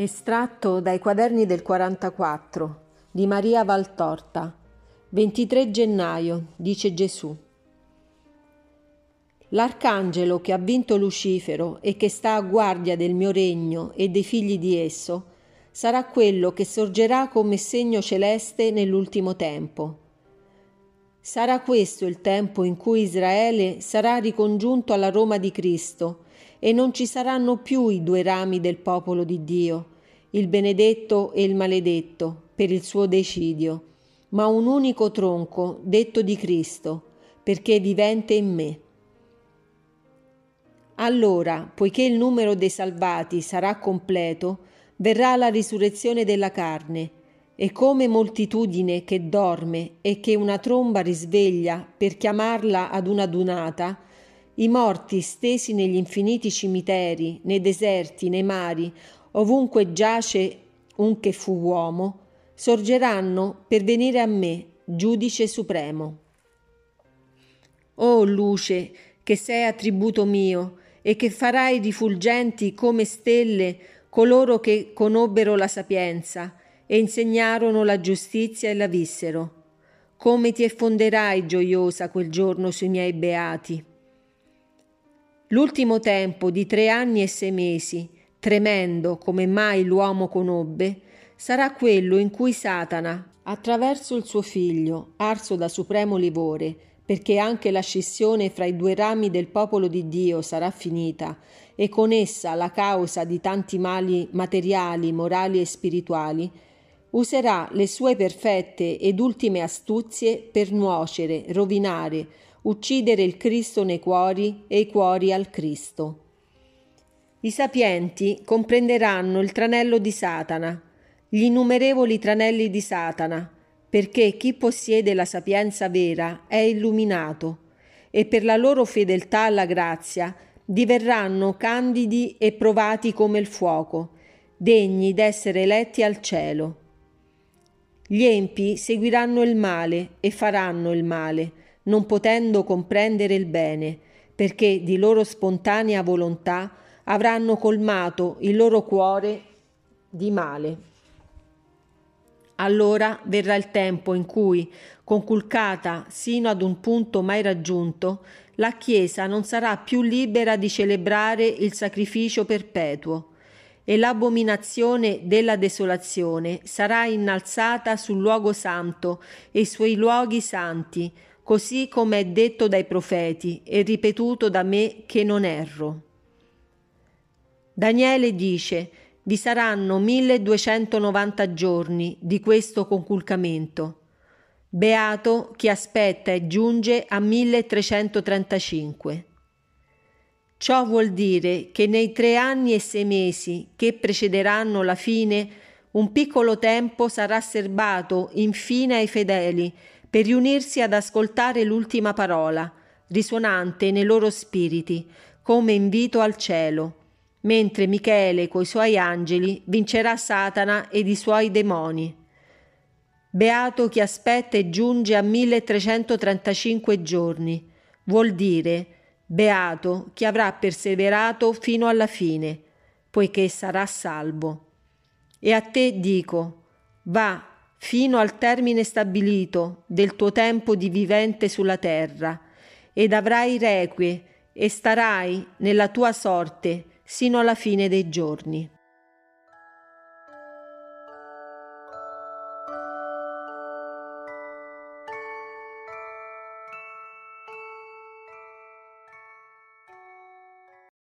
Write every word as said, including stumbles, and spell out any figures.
Estratto dai quaderni del quarantaquattro di Maria Valtorta, ventitré gennaio, dice Gesù. L'arcangelo che ha vinto Lucifero e che sta a guardia del mio regno e dei figli di esso sarà quello che sorgerà come segno celeste nell'ultimo tempo. Sarà questo il tempo in cui Israele sarà ricongiunto alla Roma di Cristo e non ci saranno più i due rami del popolo di Dio, il benedetto e il maledetto, per il suo decidio, ma un unico tronco detto di Cristo, perché vivente in me. Allora, poiché il numero dei salvati sarà completo, verrà la risurrezione della carne, e come moltitudine che dorme e che una tromba risveglia per chiamarla ad una adunata, i morti stesi negli infiniti cimiteri, nei deserti, nei mari, ovunque giace un che fu uomo, sorgeranno per venire a me, giudice supremo. O luce, che sei attributo mio, e che farai rifulgenti come stelle coloro che conobbero la sapienza e insegnarono la giustizia e la vissero. Come ti effonderai gioiosa quel giorno sui miei beati. L'ultimo tempo di tre anni e sei mesi, tremendo come mai l'uomo conobbe, sarà quello in cui Satana, attraverso il suo figlio, arso da supremo livore, perché anche la scissione fra i due rami del popolo di Dio sarà finita, e con essa la causa di tanti mali materiali, morali e spirituali, userà le sue perfette ed ultime astuzie per nuocere, rovinare, uccidere il Cristo nei cuori e i cuori al Cristo. I sapienti comprenderanno il tranello di Satana, gli innumerevoli tranelli di Satana, perché chi possiede la sapienza vera è illuminato, e per la loro fedeltà alla grazia diverranno candidi e provati come il fuoco, degni d'essere eletti al cielo. Gli empi seguiranno il male e faranno il male, non potendo comprendere il bene, perché di loro spontanea volontà avranno colmato il loro cuore di male. Allora verrà il tempo in cui, conculcata sino ad un punto mai raggiunto, la Chiesa non sarà più libera di celebrare il sacrificio perpetuo e l'abominazione della desolazione sarà innalzata sul luogo santo e sui luoghi santi, così come è detto dai profeti e ripetuto da me che non erro. Daniele dice: vi saranno milleduecentonovanta giorni di questo conculcamento. Beato chi aspetta e giunge a milletrecentotrentacinque. Ciò vuol dire che nei tre anni e sei mesi che precederanno la fine, un piccolo tempo sarà serbato infine ai fedeli per riunirsi ad ascoltare l'ultima parola, risuonante nei loro spiriti, come invito al cielo, mentre Michele coi suoi angeli vincerà Satana ed i suoi demoni. Beato chi aspetta e giunge a milletrecentotrentacinque giorni, vuol dire beato chi avrà perseverato fino alla fine, poiché sarà salvo. E a te dico, va fino al termine stabilito del tuo tempo di vivente sulla terra, ed avrai requie e starai nella tua sorte sino alla fine dei giorni.